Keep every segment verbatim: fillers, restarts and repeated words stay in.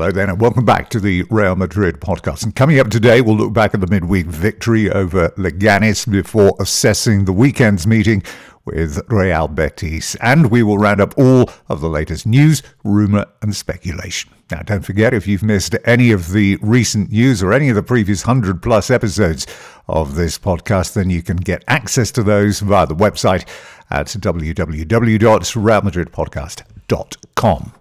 Hello then, and welcome back to the Real Madrid podcast. And coming up today, we'll look back at the midweek victory over Leganés before assessing the weekend's meeting with Real Betis. And we will round up all of the latest news, rumour and speculation. Now, don't forget, if you've missed any of the recent news or any of the previous one hundred plus episodes of this podcast, then you can get access to those via the website at w w w dot real madrid podcast dot com.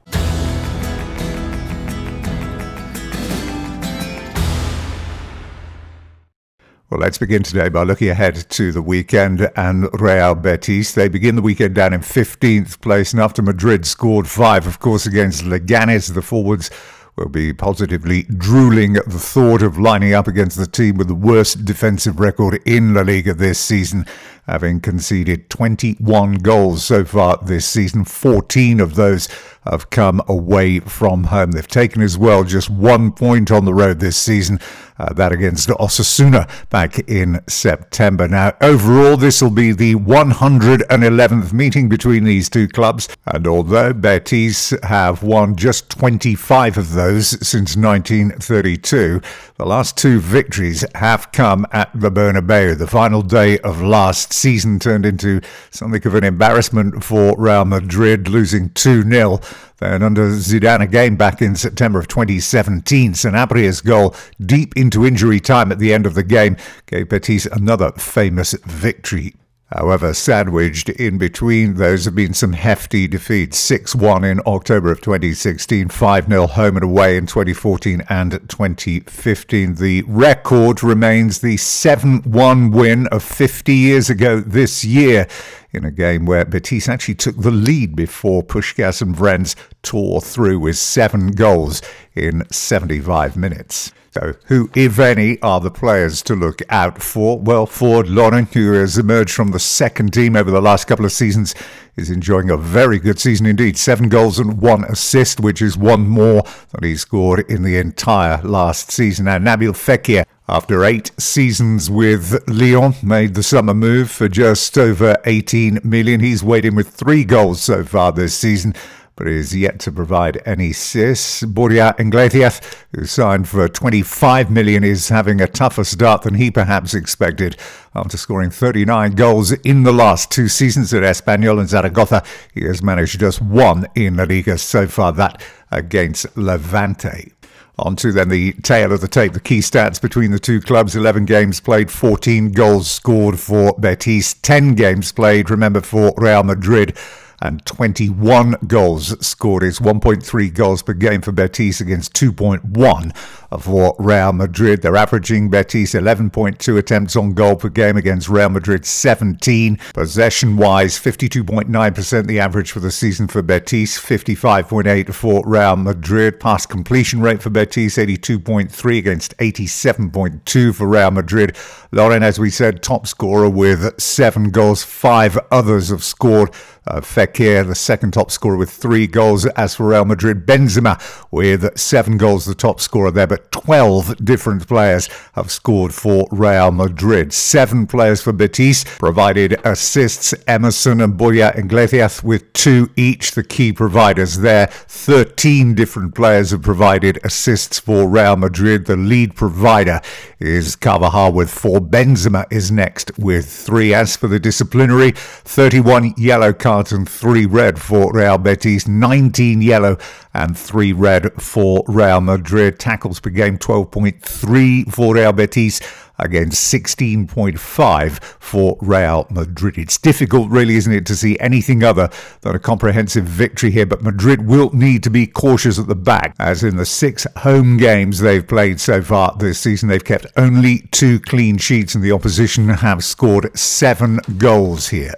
Well, let's begin today by looking ahead to the weekend and Real Betis. They begin the weekend down in fifteenth place, and after Madrid scored five, of course, against Leganés, the forwards will be positively drooling at the thought of lining up against the team with the worst defensive record in La Liga this season, having conceded twenty-one goals so far this season. fourteen of those have come away from home. They've taken as well just one point on the road this season, uh, that against Osasuna back in September. Now, overall, this will be the one hundred eleventh meeting between these two clubs, and although Betis have won just twenty-five of those since nineteen thirty-two, the last two victories have come at the Bernabéu. The final day of last season turned into something of an embarrassment for Real Madrid, losing two nil. Then under Zidane again back in September of twenty seventeen, Sanabria's goal deep into injury time at the end of the game gave Betis another famous victory. However, sandwiched in between those have been some hefty defeats. six one in October of twenty sixteen, five nil home and away in twenty fourteen and twenty fifteen. The record remains the seven one win of fifty years ago this year, in a game where Betis actually took the lead before Puskas and Vrenz tore through with seven goals in seventy-five minutes. So who, if any, are the players to look out for? Well, Ford Loren, who has emerged from the second team over the last couple of seasons, is enjoying a very good season indeed. Seven goals and one assist, which is one more than he scored in the entire last season. Now, Nabil Fekir, after eight seasons with Lyon, made the summer move for just over eighteen million. He's weighed in with three goals so far this season, but is yet to provide any assists. Borja Iglesias, who signed for twenty-five million, is having a tougher start than he perhaps expected. After scoring thirty-nine goals in the last two seasons at Espanyol and Zaragoza, he has managed just one in La Liga so far, that against Levante. On to then the tail of the tape, the key stats between the two clubs. eleven games played, fourteen goals scored for Betis, ten games played, remember, for Real Madrid, and twenty-one goals scored. Is one point three goals per game for Betis against two point one for Real Madrid. They're averaging Betis eleven point two attempts on goal per game against Real Madrid seventeen. Possession-wise, fifty-two point nine percent the average for the season for Betis, fifty-five point eight for Real Madrid. Pass completion rate for Betis, eighty-two point three against eighty-seven point two for Real Madrid. Loren, as we said, top scorer with seven goals. Five others have scored. Uh, Fekir, the second top scorer, with three goals. As for Real Madrid, Benzema with seven goals, the top scorer there, but twelve different players have scored for Real Madrid. Seven players for Betis provided assists, Emerson and Borja Iglesias with two each, the key providers there. thirteen different players have provided assists for Real Madrid. The lead provider is Carvajal with four. Benzema is next with three. As for the disciplinary, thirty-one yellow cards and three red for Real Betis, nineteen yellow and three red for Real Madrid. Tackles per game, twelve point three for Real Betis against sixteen point five for Real Madrid. It's difficult, really, isn't it, to see anything other than a comprehensive victory here, but Madrid will need to be cautious at the back, as in the six home games they've played so far this season, they've kept only two clean sheets, and the opposition have scored seven goals here.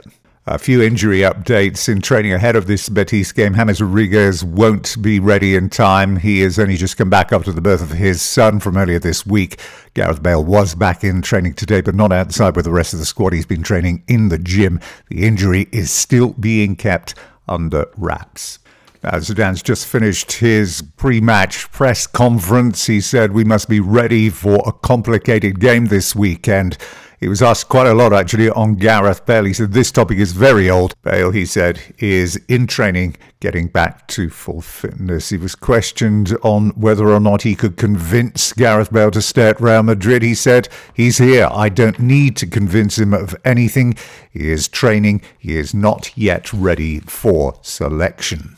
A few injury updates in training ahead of this Betis game. James Rodriguez won't be ready in time. He has only just come back after the birth of his son from earlier this week. Gareth Bale was back in training today, but not outside with the rest of the squad. He's been training in the gym. The injury is still being kept under wraps. Now, Zidane's just finished his pre-match press conference. He said, "We must be ready for a complicated game this weekend. It was asked quite a lot, actually, on Gareth Bale. He said, this topic is very old. Bale, he said, is in training, getting back to full fitness. He was questioned on whether or not he could convince Gareth Bale to stay at Real Madrid. He said, he's here. I don't need to convince him of anything. He is training. He is not yet ready for selection.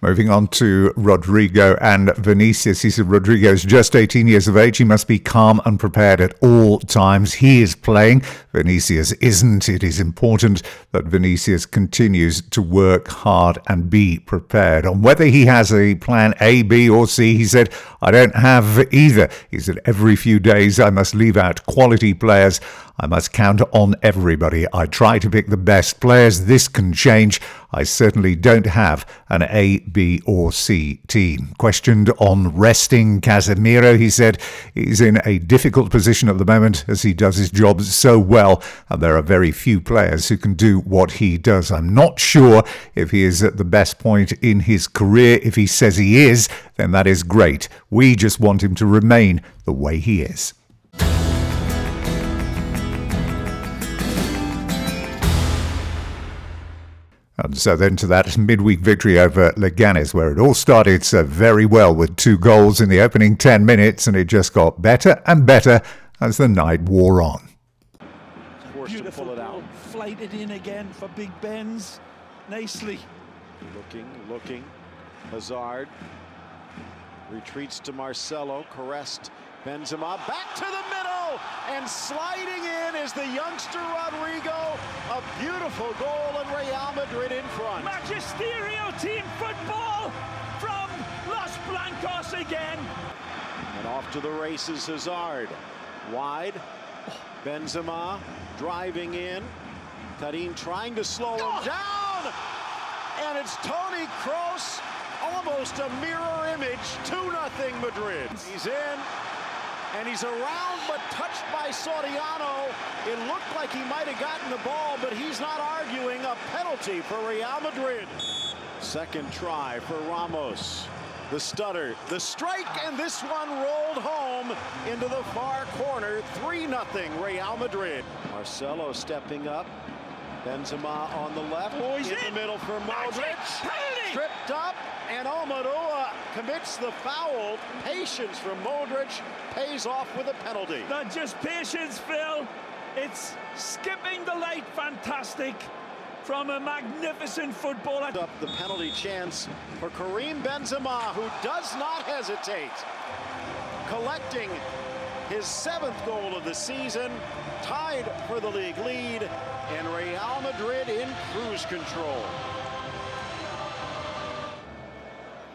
Moving on to Rodrigo and Vinicius. He said, Rodrigo is just eighteen years of age. He must be calm and prepared at all times. He is playing. Vinicius isn't. It is important that Vinicius continues to work hard and be prepared. On whether he has a plan A, B or C, he said, I don't have either. He said, every few days I must leave out quality players. I must count on everybody. I try to pick the best players. This can change. I certainly don't have an A, B or C team. Questioned on resting Casemiro, he said, he's in a difficult position at the moment as he does his job so well, and there are very few players who can do what he does. I'm not sure if he is at the best point in his career. If he says he is, then that is great. We just want him to remain the way he is. And so then to that midweek victory over Leganés, where it all started so very well with two goals in the opening ten minutes, and it just got better and better as the night wore on. Beautiful to pull it out. Flighted in again for Big Benz. Nicely. Looking, looking. Hazard retreats to Marcelo, caressed Benzema, back to the middle, and sliding in is the youngster Rodrigo. A beautiful goal, and Real Madrid in front. Magisterial team football from Los Blancos again. And off to the races, Hazard. Wide, Benzema driving in. Tarim trying to slow him down, and it's Toni Kroos, almost a mirror image, two nothing Madrid. He's in. And he's around, but touched by Soriano. It looked like he might have gotten the ball, but he's not arguing. A penalty for Real Madrid. Second try for Ramos. The stutter, the strike, and this one rolled home into the far corner. three nothing Real Madrid. Marcelo stepping up. Benzema on the left. Oh, he's in, in the middle for Modric. Tripped up, and Almirola commits the foul. Patience from Modric pays off with a penalty. Not just patience, Phil. It's skipping the light. Fantastic from a magnificent footballer. Up the penalty chance for Karim Benzema, who does not hesitate, collecting his seventh goal of the season, tied for the league lead, and Real Madrid in cruise control.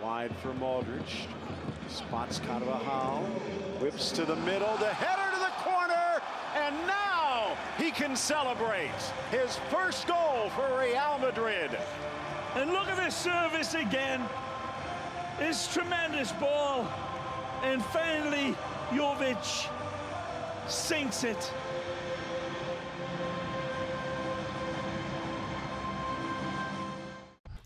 Wide for Modric, spots Carvajal, whips to the middle, the header to the corner, and now he can celebrate his first goal for Real Madrid. And look at this service again. This tremendous ball, and finally Jovic sinks it.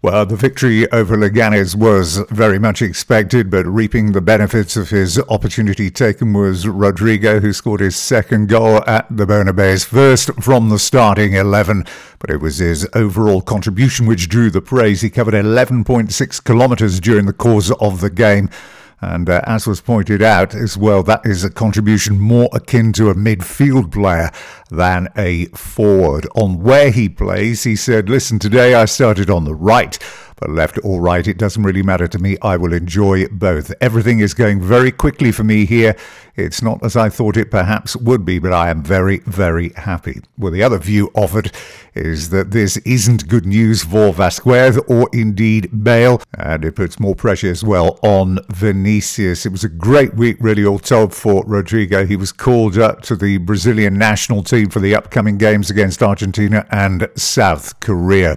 Well, the victory over Leganés was very much expected, but reaping the benefits of his opportunity taken was Rodrigo, who scored his second goal at the Bernabéu's first from the starting eleven. But it was his overall contribution which drew the praise. He covered eleven point six kilometres during the course of the game. And uh, as was pointed out as well, that is a contribution more akin to a midfield player than a forward. On where he plays, he said, listen, today I started on the right, but left or right, it doesn't really matter to me. I will enjoy both. Everything is going very quickly for me here. It's not as I thought it perhaps would be, but I am very, very happy. Well, the other view offered is that this isn't good news for Vasquez or indeed Bale, and it puts more pressure as well on Vinicius. It was a great week, really, all told, for Rodrigo. He was called up to the Brazilian national team for the upcoming games against Argentina and South Korea.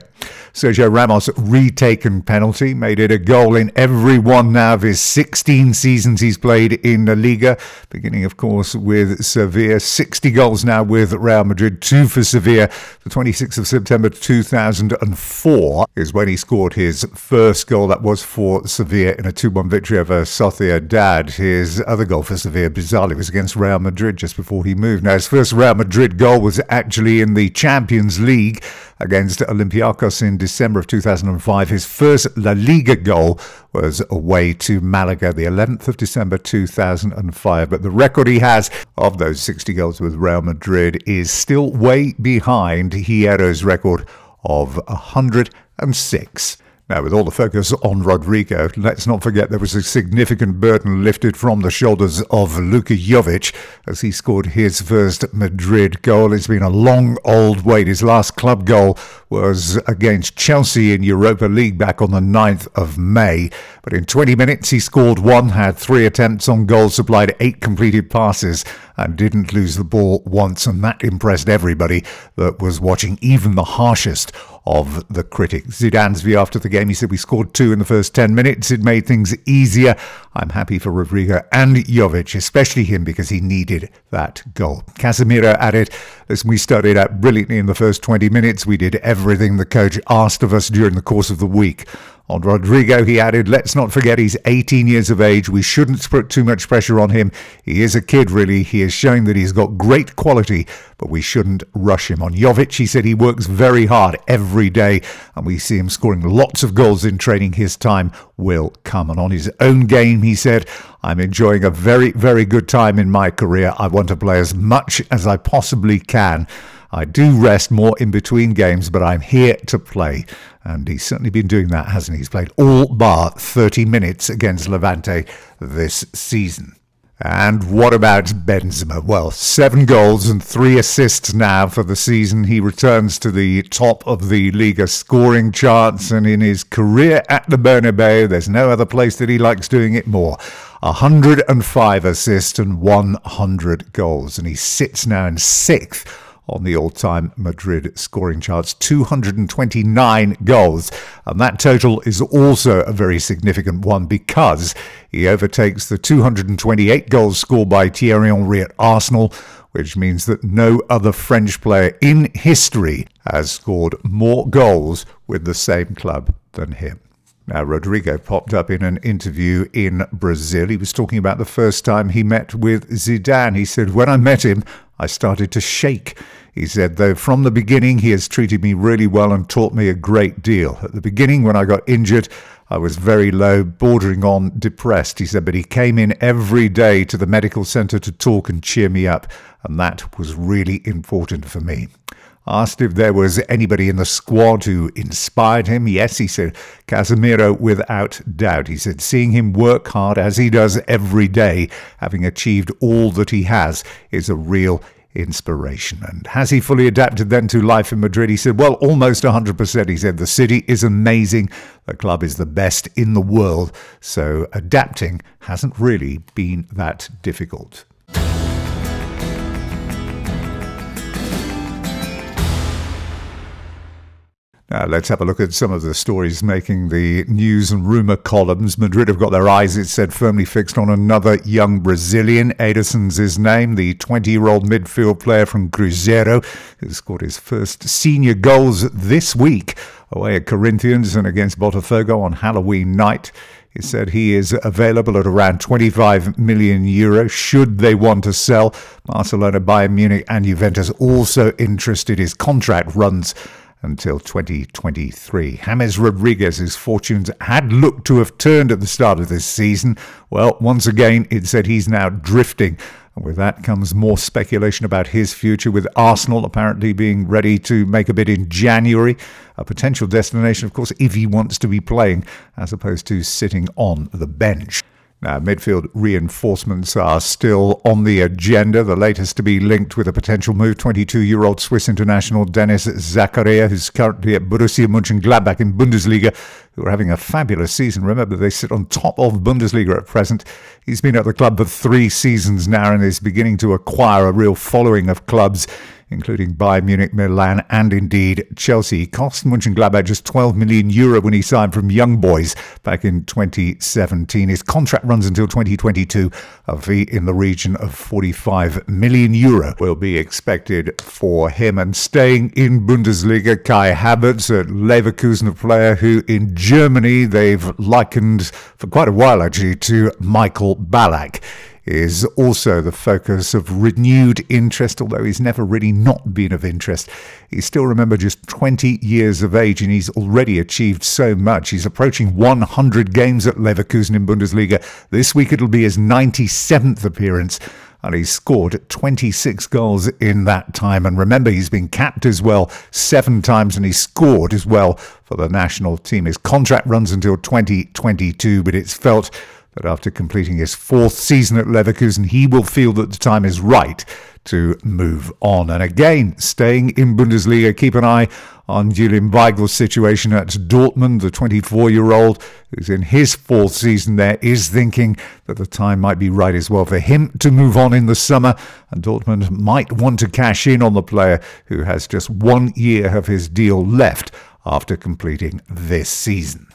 Sergio Ramos retaken penalty, made it a goal in every one now of his sixteen seasons he's played in La Liga. beginning, of course, with Sevilla. sixty goals now with Real Madrid, two for Sevilla. The twenty-sixth of September two thousand four is when he scored his first goal. That was for Sevilla in a two one victory over Sociedad. His other goal for Sevilla, bizarrely, was against Real Madrid just before he moved. Now, his first Real Madrid goal was actually in the Champions League against Olympiacos in December of two thousand five. His first La Liga goal was away to Malaga, the eleventh of December two thousand five. But the record he has of those sixty goals with Real Madrid is still way behind Hierro's record of one hundred and six. Now, with all the focus on Rodrigo, let's not forget there was a significant burden lifted from the shoulders of Luka Jovic as he scored his first Madrid goal. It's been a long, old wait. His last club goal was against Chelsea in Europa League back on the ninth of May. But in twenty minutes, he scored one, had three attempts on goal, supplied eight completed passes, and didn't lose the ball once. And that impressed everybody that was watching, even the harshest of the critics. Zidane's view after the game, he said, "We scored two in the first ten minutes. It made things easier. I'm happy for Rodrigo and Jovic, especially him, because he needed that goal." Casemiro added, "Listen, we started out brilliantly in the first twenty minutes. We did everything the coach asked of us during the course of the week." On Rodrigo, he added, "Let's not forget he's eighteen years of age. We shouldn't put too much pressure on him. He is a kid, really. He is showing that he's got great quality, but we shouldn't rush him." On Jovic, he said, "He works very hard every day, and we see him scoring lots of goals in training. His time will come." And on his own game, he said, "I'm enjoying a very, very good time in my career. I want to play as much as I possibly can. I do rest more in between games, but I'm here to play." And he's certainly been doing that, hasn't he? He's played all bar thirty minutes against Levante this season. And what about Benzema? Well, seven goals and three assists now for the season. He returns to the top of the Liga scoring charts, and in his career at the Bernabéu, there's no other place that he likes doing it more. one hundred and five assists and one hundred goals, and he sits now in sixth on the all-time Madrid scoring charts, two hundred and twenty-nine goals. And that total is also a very significant one because he overtakes the two hundred and twenty-eight goals scored by Thierry Henry at Arsenal, which means that no other French player in history has scored more goals with the same club than him. Now, Rodrigo popped up in an interview in Brazil. He was talking about the first time he met with Zidane. He said, "When I met him, I started to shake." He said, "Though from the beginning, he has treated me really well and taught me a great deal. At the beginning, when I got injured, I was very low, bordering on depressed." He said, "But he came in every day to the medical centre to talk and cheer me up, and that was really important for me." Asked if there was anybody in the squad who inspired him. Yes, he said, Casemiro, without doubt. He said, "Seeing him work hard as he does every day, having achieved all that he has, is a real inspiration." And has he fully adapted then to life in Madrid? He said, "Well, almost one hundred percent. He said, "The city is amazing. The club is the best in the world. So adapting hasn't really been that difficult." Now, let's have a look at some of the stories making the news and rumour columns. Madrid have got their eyes, it said, firmly fixed on another young Brazilian. Ederson's his name, the twenty-year-old midfield player from Cruzeiro, who scored his first senior goals this week away at Corinthians and against Botafogo on Halloween night. He said he is available at around twenty-five million euro, should they want to sell. Barcelona, Bayern Munich and Juventus also interested. His contract runs until twenty twenty-three. James Rodriguez's fortunes had looked to have turned at the start of this season. Well, once again, it said he's now drifting. And with that comes more speculation about his future, with Arsenal apparently being ready to make a bid in January. A potential destination, of course, if he wants to be playing, as opposed to sitting on the bench. Now, midfield reinforcements are still on the agenda, the latest to be linked with a potential move, twenty-two-year-old Swiss international Dennis Zakaria, who's currently at Borussia Mönchengladbach in Bundesliga, who are having a fabulous season. Remember, they sit on top of Bundesliga at present. He's been at the club for three seasons now and is beginning to acquire a real following of clubs including Bayern Munich, Milan and indeed Chelsea. Cost Mönchengladbach just twelve million euro when he signed from Young Boys back in twenty seventeen. His contract runs until twenty twenty-two. A fee in the region of forty-five million euro will be expected for him. And staying in Bundesliga, Kai Havertz at Leverkusen, a player who in Germany they've likened for quite a while actually to Michael Ballack, is also the focus of renewed interest, although he's never really not been of interest. He's still, remember, just twenty years of age, and he's already achieved so much. He's approaching one hundred games at Leverkusen in Bundesliga. This week it'll be his ninety-seventh appearance, and he's scored twenty-six goals in that time. And remember, he's been capped as well seven times, and he scored as well for the national team. His contract runs until twenty twenty-two, but it's felt that after completing his fourth season at Leverkusen, he will feel that the time is right to move on. And again, staying in Bundesliga, keep an eye on Julian Weigl's situation at Dortmund. The twenty-four-year-old who's in his fourth season there is thinking that the time might be right as well for him to move on in the summer, and Dortmund might want to cash in on the player who has just one year of his deal left after completing this season.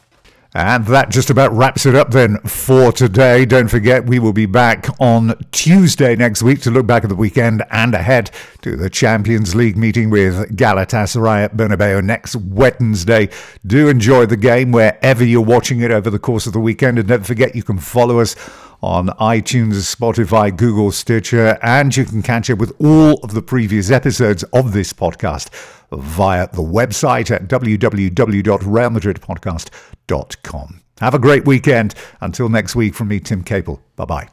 And that just about wraps it up then for today. Don't forget, we will be back on Tuesday next week to look back at the weekend and ahead to the Champions League meeting with Galatasaray at Bernabéu next Wednesday. Do enjoy the game wherever you're watching it over the course of the weekend. And don't forget, you can follow us on iTunes, Spotify, Google, Stitcher, and you can catch up with all of the previous episodes of this podcast via the website at w w w dot real madrid podcast dot com. Have a great weekend. Until next week, from me, Tim Capel. Bye-bye.